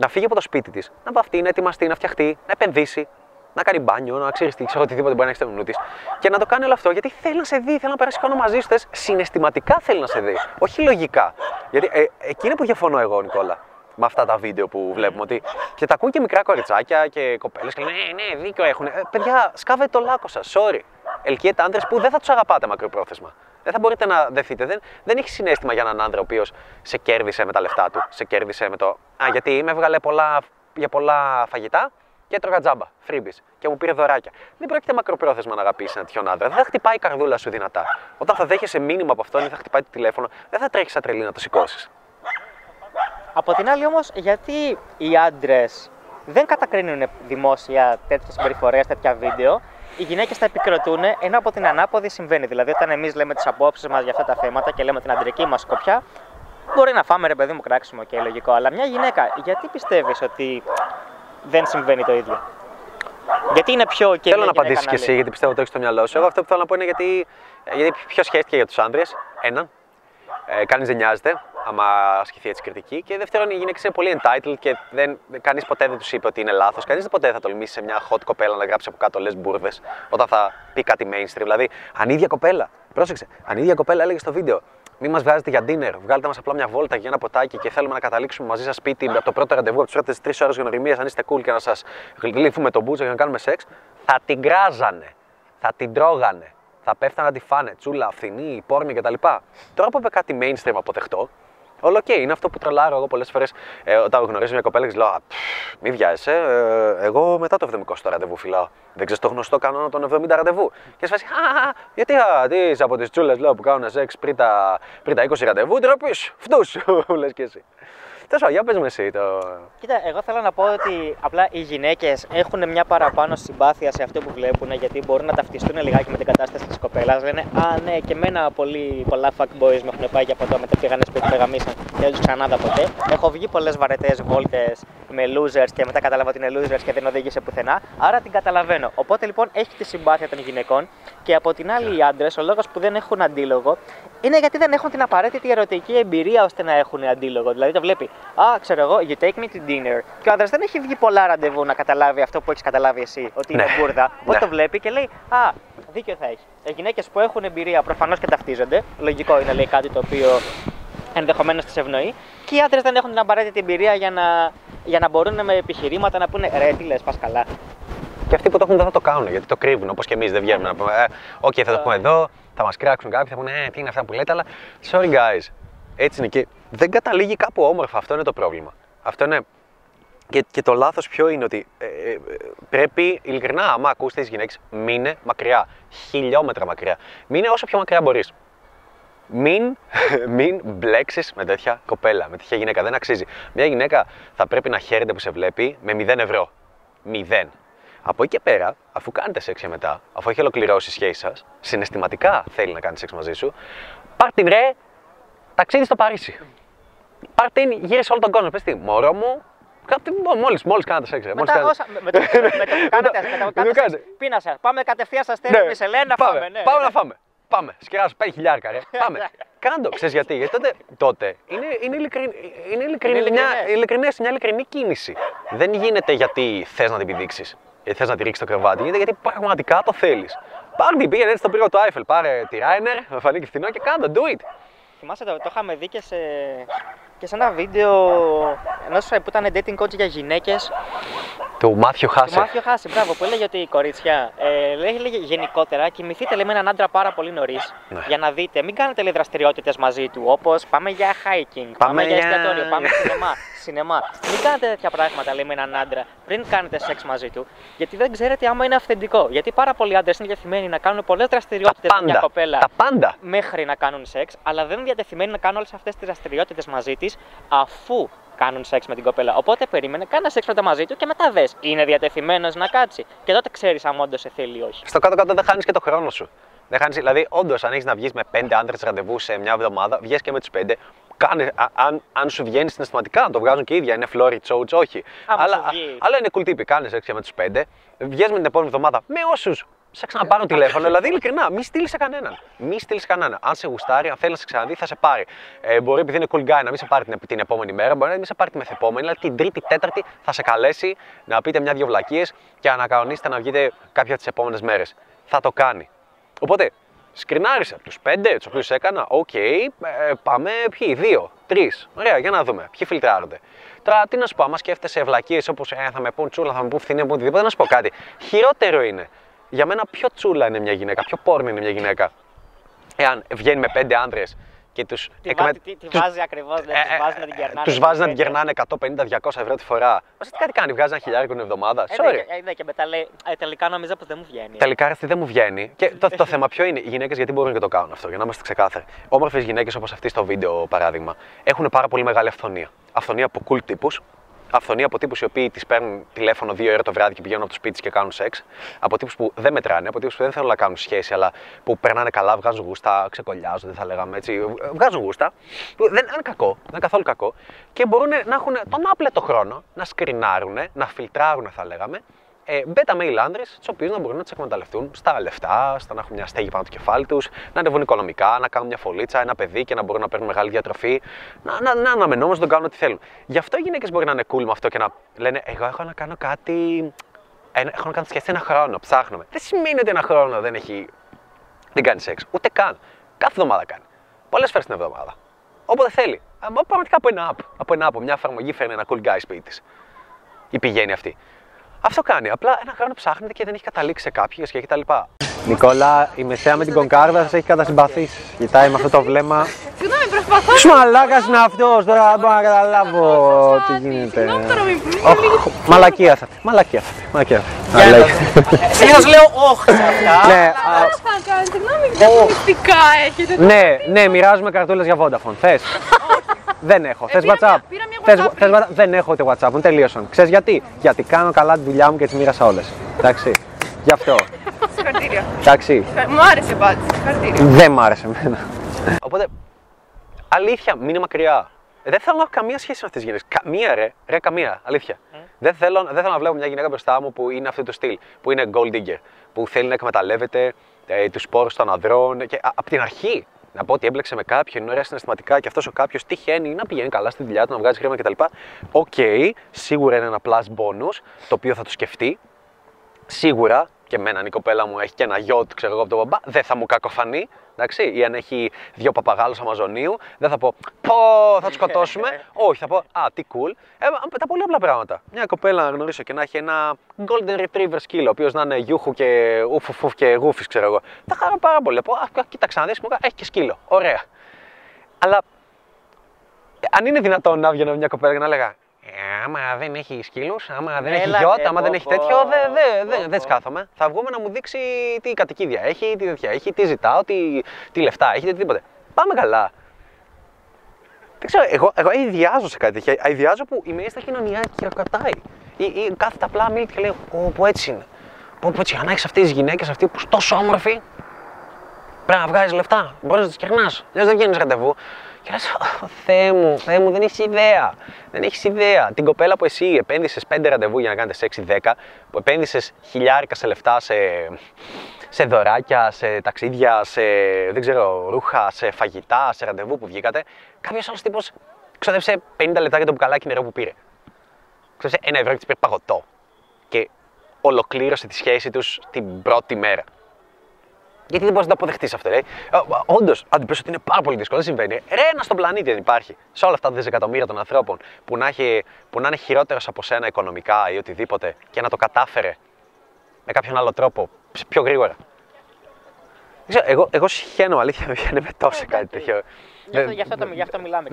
φύγει, από το σπίτι της, να βαφτεί, να ετοιμαστεί, να φτιαχτεί, να επενδύσει. Να κάνει μπάνιο, να ξέρει τι, ξέρω οτιδήποτε μπορεί να έχει στο μυαλό τη. Και να το κάνει όλο αυτό γιατί θέλει να σε δει, θέλει να περάσει χρόνο μαζί σου. Συναισθηματικά θέλει να σε δει, όχι λογικά. Γιατί εκεί είναι που διαφωνώ εγώ, Νικόλα, με αυτά τα βίντεο που βλέπουμε. Ότι και τα ακούν και μικρά κοριτσάκια και κοπέλες και λένε ναι, δίκιο έχουν. Παιδιά, σκάβετε το λάκκο σας. Sorry. Ελκύετε άντρες που δεν θα τους αγαπάτε μακροπρόθεσμα. Δεν θα μπορείτε να δεθείτε. Δεν έχει συνέστημα για έναν άντρα ο οποίος σε κέρδισε με τα λεφτά του. Σε κέρδισε με το α, γιατί με έβγαλε για πολλά φαγητά. Και έτρωγα τζάμπα, freebies, και μου πήρε δωράκια. Δεν πρόκειται μακροπρόθεσμα να αγαπήσει έναν τέτοιον άντρα. Δεν θα χτυπάει η καρδούλα σου δυνατά. Όταν θα δέχεσαι μήνυμα από αυτόν ή θα χτυπάει το τηλέφωνο, δεν θα τρέχει σαν τρελή να το σηκώσει. Από την άλλη, όμως, γιατί οι άντρες δεν κατακρίνουν δημόσια τέτοιες συμπεριφορές, τέτοια βίντεο, οι γυναίκες τα επικροτούν, ενώ από την ανάποδη συμβαίνει. Δηλαδή, όταν εμείς λέμε τις απόψεις μας για αυτά τα θέματα και λέμε την αντρική μας σκοπιά, μπορεί να φάμε ρε παιδί μου κράξιμο και λογικό. Αλλά μια γυναίκα, γιατί πιστεύεις ότι δεν συμβαίνει το ίδιο? Γιατί είναι πιο καινούργιο. Θέλω να απαντήσεις κι εσύ, γιατί πιστεύω ότι το έχεις στο μυαλό σου. Εγώ αυτό που θέλω να πω είναι γιατί ποιο σχέστηκε για τους άντρες. Έναν, κανείς δεν νοιάζεται, άμα ασκηθεί έτσι κριτική. Και δεύτερον, οι γυναίκες είναι πολύ entitled και κανείς ποτέ δεν τους είπε ότι είναι λάθος. Κανείς ποτέ δεν θα τολμήσει σε μια hot κοπέλα να γράψει από κάτω λες μπουρδες όταν θα πει κάτι mainstream. Δηλαδή, αν η ίδια κοπέλα, πρόσεξε, αν η ίδια κοπέλα έλεγε στο βίντεο: μην μας βγάζετε για dinner, βγάλτε μας απλά μια βόλτα για ένα ποτάκι και θέλουμε να καταλήξουμε μαζί σας σπίτι από το πρώτο ραντεβού, από τις πρώτες 3 ώρες γνωριμίας, αν είστε cool και να σας γλύφουμε τον μπούτσο και να κάνουμε σεξ. Θα την κράζανε, θα την τρώγανε, θα πέφτανε να τη φάνε, τσούλα, φθηνή, πόρμη κτλ. Τώρα που είπε κάτι mainstream αποδεκτό, όλο OK, είναι αυτό που τρελάρω εγώ πολλές φορές όταν γνωρίζω μια κοπέλα και λέω: μην βιάζεσαι, εγώ μετά το 70 στο ραντεβού φυλάω. Δεν ξέρεις το γνωστό κανόνα των 70 ραντεβού. Και σφαίρεσαι, γιατί τι από τις τσούλες λέω που κάνουν σεξ πριν τα 20 ραντεβού, τροπή, φτούς, λες και εσύ. Τέλος, για πες με εσύ το. Κοίτα, εγώ θέλω να πω ότι απλά οι γυναίκες έχουν μια παραπάνω συμπάθεια σε αυτό που βλέπουν, γιατί μπορούν να ταυτιστούν λιγάκι με την κατάσταση της κοπέλας. Λένε α, ναι, και εμένα πολλά fuckboys με έχουν πάει και από εδώ, μετά πήγανε σπίτι, με γαμίσαν και δεν τους ξανά δω ποτέ. Έχω βγει πολλές βαρετές βόλτες με losers και μετά κατάλαβα ότι είναι losers και δεν οδήγησε πουθενά. Άρα την καταλαβαίνω. Οπότε λοιπόν έχει τη συμπάθεια των γυναικών και από την άλλη οι άντρες, ο λόγος που δεν έχουν αντίλογο είναι γιατί δεν έχουν την απαραίτητη ερωτική εμπειρία ώστε να έχουν αντίλογο. Δηλαδή το βλέπει. Α, ξέρω εγώ, you take me to dinner. Και ο άντρας δεν έχει βγει πολλά ραντεβού να καταλάβει αυτό που έχεις καταλάβει εσύ, ότι είναι μπουρδα. Οπότε το βλέπει και λέει: α, δίκιο θα έχει. Οι γυναίκες που έχουν εμπειρία προφανώς και ταυτίζονται. Λογικό είναι, λέει κάτι το οποίο ενδεχομένως τις ευνοεί. Και οι άντρες δεν έχουν την απαραίτητη εμπειρία για να μπορούν με επιχειρήματα να πούνε: ρε, τι λες, πας καλά. Και αυτοί που το έχουν δεν θα το κάνουν, γιατί το κρύβουν, όπως και εμείς δεν βγαίνουμε να πούμε: OK, θα το πούμε εδώ, θα μας κράξουν κάποιοι, θα πούνε: τι είναι αυτά που λέτε, αλλά sorry guys. Έτσι είναι και δεν καταλήγει κάπου όμορφα. Αυτό είναι το πρόβλημα. Αυτό είναι. Και το λάθος ποιο είναι, ότι πρέπει ειλικρινά, άμα ακούσετε τις γυναίκες, μείνε μακριά. Χιλιόμετρα μακριά. Μείνε όσο πιο μακριά μπορείς. Μην μπλέξεις με τέτοια κοπέλα, με τέτοια γυναίκα. Δεν αξίζει. Μια γυναίκα θα πρέπει να χαίρεται που σε βλέπει με 0 ευρώ. 0. Από εκεί και πέρα, αφού κάνετε σεξ και μετά, αφού έχει ολοκληρώσει η σχέση σας, συναισθηματικά θέλει να κάνει σεξ μαζί σου, πάρ' την ρε. Ταξίδι στο Παρίσι. Πάρτε είναι, γύρισε όλο τον κόσμο. Πες τι, μωρό μου, μόλις κάνατε σεξ. Πίνασα, πάμε κατευθείαν στα στέρια Μισελέν να φάμε. Πάμε να φάμε. Πάμε, σκεράσου, 5.000 ρε. Πάμε. Κάντο, ξέρεις γιατί τότε είναι ειλικρινή κίνηση. Δεν γίνεται γιατί θες να την πηδήξεις, γιατί θες να τη ρίξεις το κρεβάτι, γίνεται γιατί πραγματικά το θέλεις. Πάρε την, πήγαινε έτσι στον πύργο του Άιφελ, πάρε τη Ράινερ, με φανεί και φθηνό και κάντο, do it. Θυμάσαι το είχαμε δει και σε ένα βίντεο ενός που ήταν dating coach για γυναίκες. Του Matthew Hussey. Του Matthew Hussey, μπράβο, που έλεγε ότι η κορίτσια λέγει γενικότερα: κοιμηθείτε με έναν άντρα πάρα πολύ νωρίς. Ναι. Για να δείτε, μην κάνετε λέει δραστηριότητες μαζί του. Όπως πάμε για hiking, πάμε για εστιατόριο, πάμε σινεμά. Μην κάνετε τέτοια πράγματα λέει με έναν άντρα πριν κάνετε σεξ μαζί του. Γιατί δεν ξέρετε άμα είναι αυθεντικό. Γιατί πάρα πολλοί άντρες είναι διατεθειμένοι να κάνουν πολλές δραστηριότητες με μια κοπέλα. Τα πάντα. Μέχρι να κάνουν σεξ, αλλά δεν είναι διατεθειμένοι να κάνουν όλες αυτές τις δραστηριότητες μαζί της αφού κάνουν σεξ με την κοπέλα. Οπότε περίμενε, κάνε σεξ πρώτα μαζί του και μετά δες. Είναι διατεθειμένος να κάτσει. Και τότε ξέρεις αν όντως σε θέλει ή όχι. Στο κάτω-κάτω δεν χάνεις και το χρόνο σου. Δεν χάνεις, δηλαδή, όντως, αν έχεις να βγεις με 5 άντρες ραντεβού σε μια εβδομάδα, βγες και με τους 5. Κάνε, αν σου βγαίνει συναισθηματικά, να το βγάζουν και οι ίδια. Είναι φλόρι, τσόουτς, όχι. Αλλά είναι κουλτύπη. Κάνεις έξι με τους 5. Βγες με την επόμενη εβδομάδα με όσους σε ξαναπάρουν τηλέφωνο. Δηλαδή, ειλικρινά, μη στείλεις σε κανέναν. Μη στείλεις κανέναν. Αν σε γουστάρει, αν θέλει να σε ξαναδεί, θα σε πάρει. Μπορεί επειδή είναι cool guy να μην σε πάρει την επόμενη μέρα, μπορεί να μην σε πάρει τη μεθεπόμενη, αλλά την τρίτη, τέταρτη θα σε καλέσει να πείτε μια-δυο βλακίες και να κανονίσετε να βγείτε κάποια τις επόμενες μέρες. Θα το κάνει. Οπότε, σκρινάρισε τους 5, τους οποίους έκανα, οκ, πάμε, ποιοι, 2, 3, ωραία, για να δούμε, ποιοι φιλτράρονται. Τώρα, τι να σου πω, άμα σκέφτεσαι ευλακίες όπως θα με πούν τσούλα, θα με πούν φθηνή, μου οτιδήποτε, να σου πω κάτι. Χειρότερο είναι. Για μένα, πιο τσούλα είναι μια γυναίκα, πιο πόρνη είναι μια γυναίκα, εάν βγαίνει με 5 άντρες και τους βάζει ακριβώς, τους βάζει να την κερνάνε 150-200 ευρώ τη φορά. Ωστόσο, κάτι κάνει, βγάζει ένα χιλιάρικο την εβδομάδα. Sorry. Και μετά λέει, τελικά νόμιζα πως δεν μου βγαίνει. Τελικά αυτή δεν μου βγαίνει. Και το θέμα ποιο είναι, οι γυναίκες γιατί μπορούν και το κάνουν αυτό, για να είμαστε ξεκάθαροι. Όμορφες γυναίκες όπως αυτή στο βίντεο παράδειγμα, έχουν πάρα πολύ μεγάλη αυθονία. Αυθονία από cool τύπους. Αυθονία από τύπους οι οποίοι τις παίρνουν τηλέφωνο 2 ώρα το βράδυ και πηγαίνουν από το σπίτι και κάνουν σεξ. Από τύπους που δεν μετράνε, από τύπους που δεν θέλουν να κάνουν σχέση, αλλά που περνάνε καλά, βγάζουν γούστα, ξεκολλιάζονται, θα λέγαμε έτσι. Βγάζουν γούστα. Δεν είναι κακό, δεν είναι καθόλου κακό. Και μπορούν να έχουν τον άπλετο χρόνο να σκρινάρουν, να φιλτράρουν, θα λέγαμε, beta male άνδρες, τους οποίους να μπορούν να τους εκμεταλλευτούν στα λεφτά, στα να έχουν μια στέγη πάνω το κεφάλι τους, να ανεβούν οικονομικά, να κάνουν μια φωλίτσα, ένα παιδί και να μπορούν να παίρνουν μεγάλη διατροφή. Να αναμενόμαστε, να τον κάνουν ό,τι θέλουν. Γι' αυτό οι γυναίκες μπορεί να είναι cool με αυτό και να λένε: εγώ έχω να κάνω κάτι. Έχω να κάνω σχέση 1 χρόνο, ψάχνομαι. Δεν σημαίνει ότι 1 χρόνο δεν κάνει σεξ. Ούτε καν. Κάθε εβδομάδα κάνει. Πολλές φορές την εβδομάδα. Όποτε θέλει. Αλλά πραγματικά από ένα app. Μια εφαρμογή φέρνει ένα cool guy σπίτι της. Ή πηγαίνει αυτή. Αυτό κάνει. Απλά 1 χρόνο ψάχνεται και δεν έχει καταλήξει σε κάποιες και κτλ. Νικόλα, η μεσαία με την κονκάρδα σας έχει κατασυμπαθήσει. Κοιτάει με αυτό το βλέμμα. Συγγνώμη, προσπαθώ. Σμαλάκας είναι αυτός, τώρα δεν μπορώ να καταλάβω τι γίνεται. Μαλακία θα. Μαλακία. Συνήθως λέω όχ σε αυτά. Ναι, συγγνώμη, μυστικά έχετε. Ναι, μοιράζουμε καρτούλες για Vodafone. Θες. Δεν έχω. Θες WhatsApp. Δεν έχω ούτε WhatsApp. Μου τελείωσαν. Ξέρεις γιατί. Γιατί κάνω καλά τη δουλειά μου και τις μοίρασα όλες. Εντάξει. Γι' αυτό. Συγχαρητήρια. Εντάξει. Μου άρεσε πάντως. Συγχαρητήρια. Δεν μ' άρεσε εμένα. Οπότε, αλήθεια, μην είναι μακριά. Δεν θέλω να έχω καμία σχέση με αυτές τις γυναίκες. Καμία ρε, καμία. Αλήθεια. Δεν θέλω να βλέπω μια γυναίκα μπροστά μου που είναι αυτού του στυλ. Που είναι gold digger. Που θέλει να εκμεταλλεύεται τους πόρους των ανδρών. Και από την αρχή. Να πω ότι έμπλεξε με κάποιον, είναι ωραία συναισθηματικά και αυτός ο κάποιος τυχαίνει να πηγαίνει καλά στη δουλειά του, να βγάζει χρήμα κτλ. Οκ, σίγουρα είναι ένα plus bonus το οποίο θα το σκεφτεί. Σίγουρα και εμένα η κοπέλα μου έχει και ένα yacht, ξέρω εγώ από τον μπαμπά, δεν θα μου κακοφανεί. Εντάξει, ή αν έχει 2 παπαγάλους Αμαζονίου, δεν θα πω πω, θα τους σκοτώσουμε. Όχι, θα πω α, τι cool. Τα πολύ απλά πράγματα. Μια κοπέλα να γνωρίσω και να έχει ένα golden retriever σκύλο, ο οποίος να είναι γιούχου και ουφουφουφ και γούφης, ξέρω εγώ. Τα χαρά πάρα πολύ. Πω, α, κοίταξε να δεις, έχει και σκύλο. Ωραία. Αλλά αν είναι δυνατόν να βγαίνω μια κοπέλα και να λέγα άμα δεν έχει σκύλους, άμα δεν έχει γιώτα, άμα δεν έχει τέτοιο, δεν σκάθομαι. Θα βγούμε να μου δείξει τι κατοικίδια έχει, τι τέτοια έχει, τι ζητάω, τι λεφτά έχει, οτιδήποτε. Πάμε καλά. Δεν ξέρω, εγώ αηδιάζω σε κάτι τέτοιο. Αηδιάζω που η μέσα στα κοινωνιά κυροκατάει. Ή κάθεται απλά, μίλησε και λέει: Που έτσι είναι. Που έτσι, αν έχεις αυτές τις γυναίκες, αυτοί που τόσο όμορφοι, πρέπει να βγάζεις λεφτά. Μπορείς να τις κερνάς. Δεν βγαίνεις ραντεβού. Και λες, Θεέ μου, δεν έχεις ιδέα. Την κοπέλα που εσύ επένδυσες 5 ραντεβού για να κάνετε σεξ 10, που επένδυσες χιλιάρικα σε λεφτά, σε δωράκια, σε ταξίδια, σε δεν ξέρω, ρούχα, σε φαγητά, σε ραντεβού που βγήκατε, κάποιος άλλος τύπος ξόδεψε 50 λεπτά για το μπουκαλάκι νερό που πήρε. Ξόδεψε 1 ευρώ και της πήρε παγωτό. Και ολοκλήρωσε τη σχέση τους την πρώτη μέρα. Γιατί δεν μπορείς να το αποδεχτείς αυτό, λέει. Όντως, αν του πεις ότι είναι πάρα πολύ δύσκολο, δεν συμβαίνει. Ρε, ένα στον πλανήτη δεν υπάρχει. Σε όλα αυτά τα δισεκατομμύρια των ανθρώπων που να είναι χειρότερος από σένα οικονομικά ή οτιδήποτε και να το κατάφερε με κάποιον άλλο τρόπο πιο γρήγορα. Δεν ξέρω, εγώ συχαίνω, αλήθεια, με πιάνει με τόσο κάτι τέτοιο. Γι' αυτό μιλάμε.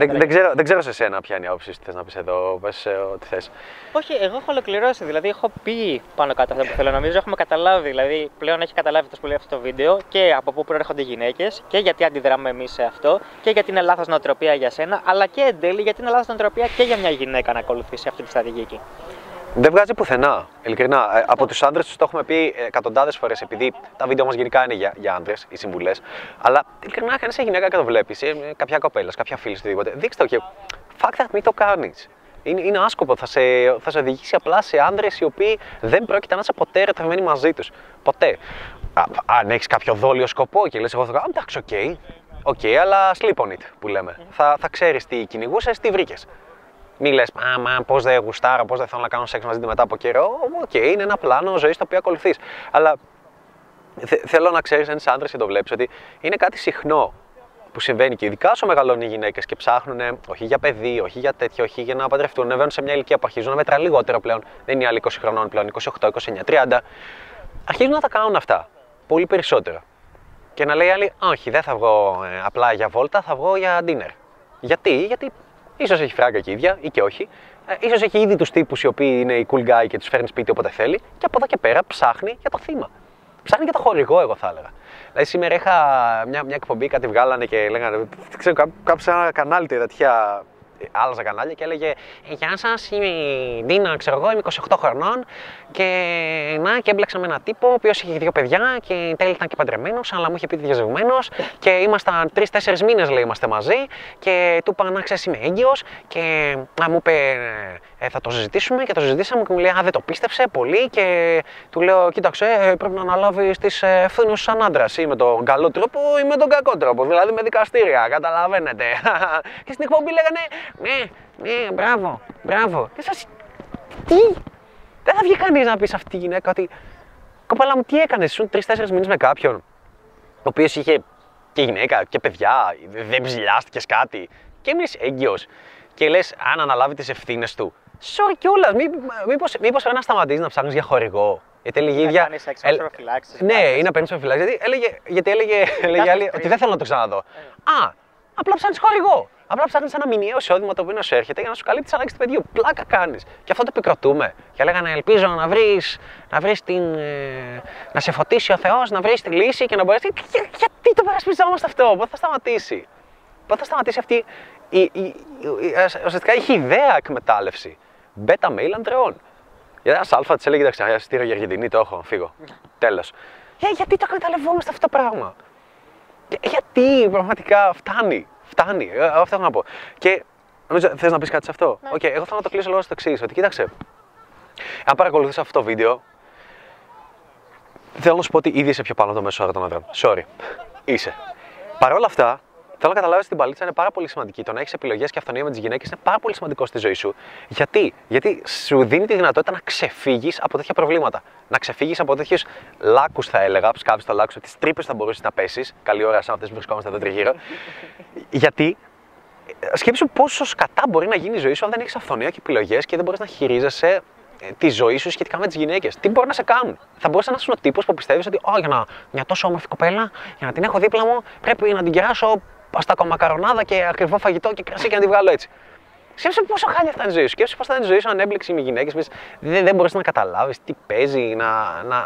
Δεν ξέρω σε σένα ποια είναι η άποψη, τι θες να πεις εδώ, πες ό,τι θες. Όχι, εγώ έχω ολοκληρώσει, δηλαδή έχω πει πάνω κάτω αυτό που θέλω. Νομίζω έχουμε καταλάβει, δηλαδή πλέον έχει καταλάβει τόσο πολύ αυτό το βίντεο και από πού προέρχονται οι γυναίκες και γιατί αντιδράμε εμείς σε αυτό και γιατί είναι λάθος νοοτροπία για σένα, αλλά και εν τέλει γιατί είναι λάθος νοοτροπία και για μια γυναίκα να ακολουθήσει αυτή τη στρατηγική. Δεν βγάζει πουθενά, ειλικρινά. Από τους άντρες τους το έχουμε πει εκατοντάδες φορές, επειδή τα βίντεο μας γενικά είναι για άντρες, οι συμβουλές. Αλλά ειλικρινά, αν είσαι γυναίκα και το βλέπεις, κάποια κοπέλα, κάποια φίλη, οτιδήποτε, δείξτε το και φάκτα, μην το κάνεις. Είναι άσκοπο, θα σε οδηγήσει απλά σε άντρες οι οποίοι δεν πρόκειται να είσαι ποτέ ερωτευμένοι μαζί τους. Ποτέ. Αν έχεις κάποιο δόλιο σκοπό και λες, εγώ θα κάνω, εντάξει, οκ, αλλά sleep on it που λέμε. Θα ξέρεις τι κυνηγούσες, τι βρήκες. Μην λες, πώς δεν γουστάρω, πώς δεν θέλω να κάνω σεξ μαζί του μετά από καιρό. Οκ, είναι ένα πλάνο ζωής το οποίο ακολουθείς. Αλλά θέλω να ξέρεις, αν είσαι άντρας και το βλέπεις, ότι είναι κάτι συχνό που συμβαίνει και ειδικά όσο μεγαλώνουν οι γυναίκες και ψάχνουν όχι για παιδί, όχι για τέτοιο, όχι για να παντρευτούν. Βαίνουν σε μια ηλικία που αρχίζουν να μετρά λιγότερο πλέον. Δεν είναι άλλοι 20 χρονών πλέον, 28, 29, 30. Αρχίζουν να τα κάνουν αυτά πολύ περισσότερο. Και να λέει άλλοι, όχι, δεν θα βγω απλά για βόλτα, θα βγω για dinner. Γιατί ίσως έχει φράγκα και ίδια ή και όχι. Ίσως έχει ήδη τους τύπους οι οποίοι είναι οι cool guy και τους φέρνει σπίτι όποτε θέλει. Και από εδώ και πέρα ψάχνει για το θύμα. Ψάχνει για το χορηγό, εγώ θα έλεγα. Δηλαδή, σήμερα είχα μια εκπομπή, κάτι βγάλανε και λέγανε. Ξέρω, κάπου σε ένα κανάλι το είδα, τυχαία. Άλλαζα κανάλια και έλεγε γεια σας, είμαι η Ντίνα, ξέρω εγώ, είμαι 28 χρονών. Και έμπλεξα με έναν τύπο ο οποίος είχε δύο παιδιά και τέλει ήταν και παντρεμένος, αλλά μου είχε πει ότι διαζευμένος. Και ήμασταν 3-4 μήνες, λέει, είμαστε μαζί. Και του είπα, να ξέρεις, είμαι έγκυος. Και μου είπε, θα το συζητήσουμε. Και το συζητήσαμε και μου λέει, δεν το πίστεψε πολύ. Και του λέω, κοίταξε, πρέπει να αναλάβεις τις ευθύνες σου σαν άντρας. Ή με τον καλό τρόπο ή με τον κακό τρόπο. Δηλαδή με δικαστήρια, καταλαβαίνετε. Και στην εκπομπή λέγανε, ναι, μπράβο. Και σας... Τι! Δεν θα βγει κανείς να πει σε αυτή τη γυναίκα ότι κοπέλα μου, τι έκανες, ήσουν 3-4 μήνες με κάποιον ο οποίος είχε και γυναίκα και παιδιά, δεν ψηλιάστηκες κάτι και έμεινες έγκυος και λες αν αναλάβει τις ευθύνες του. Sorry κιόλας, μήπως πρέπει να σταματήσεις να ψάχνεις για χορηγό. Γιατί έλεγε η ίδια. Ναι, είναι απέναντι σε προφυλάξεις. Γιατί έλεγε ότι δεν θέλω να το ξαναδώ. Απλά ψάχνεις χορηγό. Απλά ψάχνεις ένα μηνιαίο εισόδημα το οποίο να σου έρχεται για να σου καλύπτει τις ανάγκες του παιδιού. Πλάκα κάνεις. Και αυτό το επικροτούμε. Και λέγανε, ελπίζω να βρεις την. Να σε φωτίσει ο Θεός, να βρεις τη λύση και να μπορέσεις. Γιατί το περασπιζόμαστε αυτό, πότε θα σταματήσει. Πότε θα σταματήσει αυτή ουσιαστικά η χυδαία εκμετάλλευση. Beta male ανδρεών. Γιατί ένα αλφα της έλεγε, εντάξει, εισιτήριο για Αργεντινή, το έχω, φύγω. Τέλος. Γιατί το εκμεταλλευόμαστε αυτό το πράγμα. Γιατί πραγματικά φτάνει, αυτό θέλω να πω. Και νομίζω θες να πεις κάτι σε αυτό. Ναι. Okay, εγώ θέλω να το κλείσω λόγω στο εξής, ότι κοίταξε, αν παρακολουθείς αυτό το βίντεο, θέλω να σου πω ότι ήδη είσαι πιο πάνω από το μέσο όρο των ανδρών. Sorry, είσαι. Παρ' όλα αυτά, θέλω να καταλάβεις ότι την παλίτσα είναι πάρα πολύ σημαντική. Το να έχεις επιλογές και αυτονομία με τις γυναίκες είναι πάρα πολύ σημαντικό στη ζωή σου. Γιατί σου δίνει τη δυνατότητα να ξεφύγεις από τέτοια προβλήματα. Να ξεφύγεις από τέτοιους λάκους, θα έλεγα, σκάβεις το λάκκο, τις τρύπες θα μπορείς να πέσεις. Καλή ώρα, σαν αυτές που βρισκόμαστε εδώ τριγύρω. Γιατί σκέψου πόσο σκατά μπορεί να γίνει η ζωή σου αν δεν έχεις αυτονομία και επιλογές και δεν μπορείς να χειρίζεσαι τη ζωή σου σχετικά με τις γυναίκες. Τι μπορεί να σε κάνουν. Θα μπορούσε να είσαι ο τύπος που πιστεύει ότι μια τόσο όμορφη κοπέλα, για να την έχω δίπλα μου, πρέπει να την κεράσω. Παστάκο μακαρονάδα και ακριβό φαγητό και κρασί και να τη βγάλω έτσι. Σκέψε πόσο χάλια θα είναι η ζωή σου. Σκέψε πώ θα είναι η ζωή σου αν έμπλεξε με γυναίκες. Δεν μπορεί να καταλάβει τι παίζει,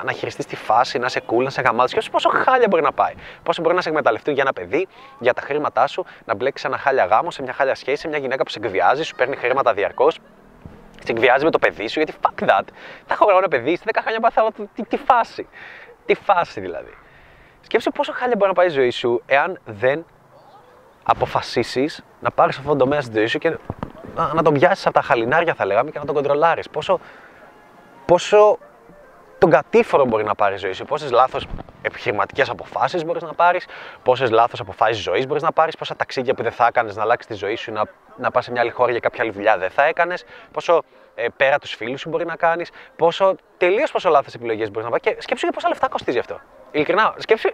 να χειριστεί τη φάση, να είσαι cool, να σε γαμάδι. Σκέψε πόσο χάλια μπορεί να πάει. Πόσο μπορεί να σε εκμεταλλευτούν για ένα παιδί, για τα χρήματά σου, να μπλέξει ένα χάλια γάμο, σε μια χάλια σχέση, σε μια γυναίκα που σε εκβιάζει, σου παίρνει χρήματα διαρκώς. Σε εκβιάζει με το παιδί σου γιατί fuck that. Τα έχω γραμμένο παιδί, στα 10 χρόνια πάθα τη φάση. Τη φάση δηλαδή. Σκέψε πόσο χάλια μπορεί να πάει η ζωή σου εάν δεν αποφασίσεις να πάρεις αυτόν τον τομέα στην ζωή σου και να τον πιάσεις από τα χαλινάρια, θα λέγαμε, και να τον κοντρολάρεις. Πόσο τον κατήφορο μπορεί να πάρει η ζωή σου, πόσες λάθος επιχειρηματικές αποφάσεις μπορείς να πάρεις, πόσες λάθος αποφάσεις ζωής μπορείς να πάρεις, πόσα ταξίδια που δεν θα έκανες να αλλάξεις τη ζωή σου, να πας σε μια άλλη χώρα για κάποια άλλη δουλειά δεν θα έκανες, πόσο πέρα τους φίλους σου μπορεί να κάνεις, πόσο λάθος επιλογές μπορείς να πάρεις. Και σκέψου για πόσα λεφτά κοστίζει αυτό. Ειλικρινά, σκέψου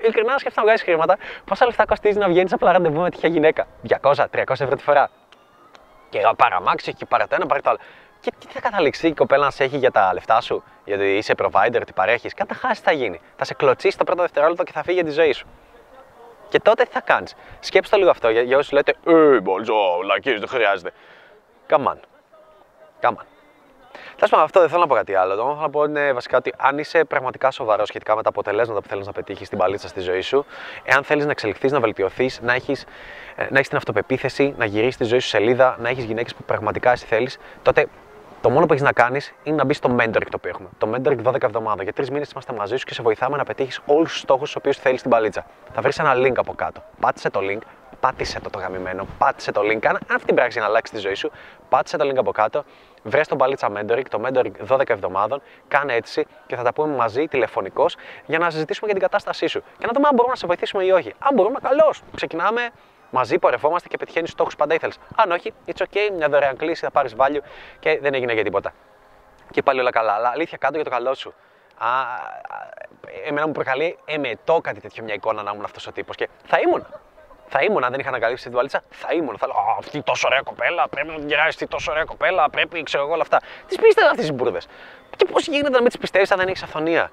να βγάζεις χρήματα, πόσα λεφτά κοστίζει να βγαίνεις απλά ραντεβού με τυχαία γυναίκα. 200-300 ευρώ τη φορά. Και παραμάξι, και παρατένα, πάρει το άλλο. Και τι θα καταλήξει η κοπέλα να σε έχει για τα λεφτά σου, γιατί είσαι provider, τι παρέχεις. Κατά χάση θα γίνει. Θα σε κλωτσίσει το πρώτο δευτερόλεπτο και θα φύγει για τη ζωή σου. Και τότε τι θα κάνεις. Σκέψτε το λίγο αυτό για όσους λέτε, λακκίζεις, δεν χρειάζεται. Come on. Θα σου πω αυτό, δεν θέλω να πω κάτι άλλο. Το μόνο που θέλω να πω είναι βασικά ότι αν είσαι πραγματικά σοβαρός σχετικά με τα αποτελέσματα που θέλεις να πετύχεις στην παλίτσα στη ζωή σου, εάν θέλεις να εξελιχθείς, να βελτιωθείς, να έχεις την αυτοπεποίθηση, να γυρίσεις τη ζωή σου σελίδα, να έχεις γυναίκες που πραγματικά εσύ θέλεις, τότε Το μόνο που έχεις να κάνεις είναι να μπεις στο mentoring το οποίο έχουμε. Το mentoring 12 εβδομάδων. Για 3 μήνες είμαστε μαζί σου και σε βοηθάμε να πετύχεις όλους τους στόχους τους οποίους θέλεις στην παλίτσα. Θα βρεις ένα link από κάτω. Πάτησε το link, πάτησε το γαμημένο, πάτησε το link. Αν αυτή την πράξη να αλλάξει τη ζωή σου, πάτησε το link από κάτω. Βρες τον παλίτσα mentoring, το mentoring 12 εβδομάδων. Κάνε έτσι και θα τα πούμε μαζί τηλεφωνικώς για να συζητήσουμε για την κατάστασή σου και να δούμε αν μπορούμε να σε βοηθήσουμε ή όχι. Αν μπορούμε, καλώς. Ξεκινάμε. Μαζί πορευόμαστε και πετυχαίνεις στόχους που πάντα ήθελες. Αν όχι, it's ok, μια δωρεάν κλίση, θα πάρεις value και δεν έγινε για τίποτα. Και πάλι όλα καλά, αλλά αλήθεια κάτω για το καλό σου. Εμένα μου προκαλεί εμετό κάτι τέτοιο μια εικόνα να ήμουν αυτός ο τύπος και θα ήμουν, αν δεν είχα ανακαλύψει την τουαλίτσα, θα ήμουν. Θα λέω, αυτή τόσο ωραία κοπέλα, πρέπει να την γυράσεις, τι τόσο ωραία κοπέλα, πρέπει, ξέρω εγώ όλα αυτά. Τις πίστευα αυτές τις μπουρδες. Και πώς γίνεται να μην τις πιστεύεις αν δεν έχεις αυθονία.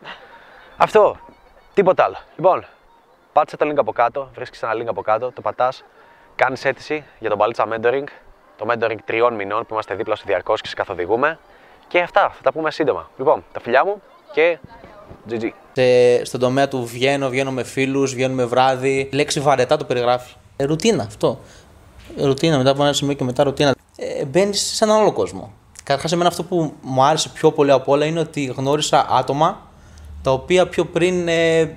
Αυτό, τίποτα άλλο. Λοιπόν, πάτσε το link από κάτω, βρίσκεις ένα link από κάτω, το πατάς, κάνεις αίτηση για τον παλίτσα mentoring, το mentoring 3 μηνών που είμαστε δίπλα σου διαρκώς και σε καθοδηγούμε. Και αυτά, θα τα πούμε σύντομα. Λοιπόν, τα φιλιά μου και GG. Στον τομέα του βγαίνω με φίλους, βγαίνουμε βράδυ. Η λέξη βαρετά το περιγράφει. Ρουτίνα αυτό. Ρουτίνα, μετά από ένα σημείο και μετά ρουτίνα. Μπαίνεις σε έναν άλλο κόσμο. Καταρχάς, εμένα αυτό που μου άρεσε πιο πολύ από όλα είναι ότι γνώρισα άτομα τα οποία πιο πριν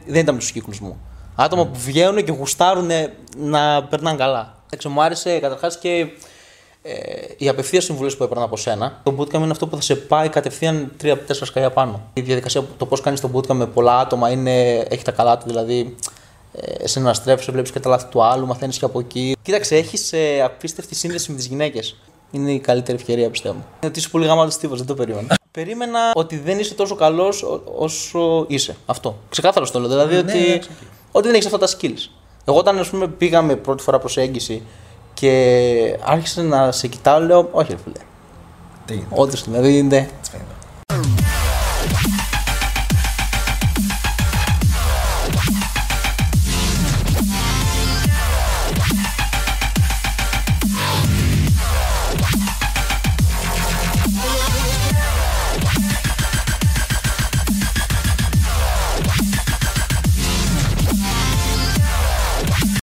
δεν ήταν με τους κύκλους μου. Άτομα που βγαίνουν και γουστάρουν να περνάνε καλά. Μου άρεσε καταρχάς και οι απευθείας συμβουλές που έπαιρνα από σένα. Το bootcamp είναι αυτό που θα σε πάει κατευθείαν 3-4 σκαλιά πάνω. Η διαδικασία, το πώς κάνεις το bootcamp με πολλά άτομα, έχει τα καλά του. Δηλαδή, συναναστρέφεσαι, βλέπεις και τα λάθη του άλλου, μαθαίνεις και από εκεί. Κοίταξε, έχεις απίστευτη σύνδεση με τις γυναίκες. Είναι η καλύτερη ευκαιρία, πιστεύω. Είναι ότι είσαι πολύ γαμάτος τύπος, δεν το περίμενα. Περίμενα ότι δεν είσαι τόσο καλός όσο είσαι. Αυτό. Ξεκάθαρο το λέω. Δηλαδή ότι δεν έχεις αυτά τα skills. Εγώ όταν ας πούμε, πήγαμε πρώτη φορά προσέγγιση και άρχισε να σε κοιτάω, λέω, όχι ρε φίλε. Τι γίνεται. Όντως, δηλαδή, ναι.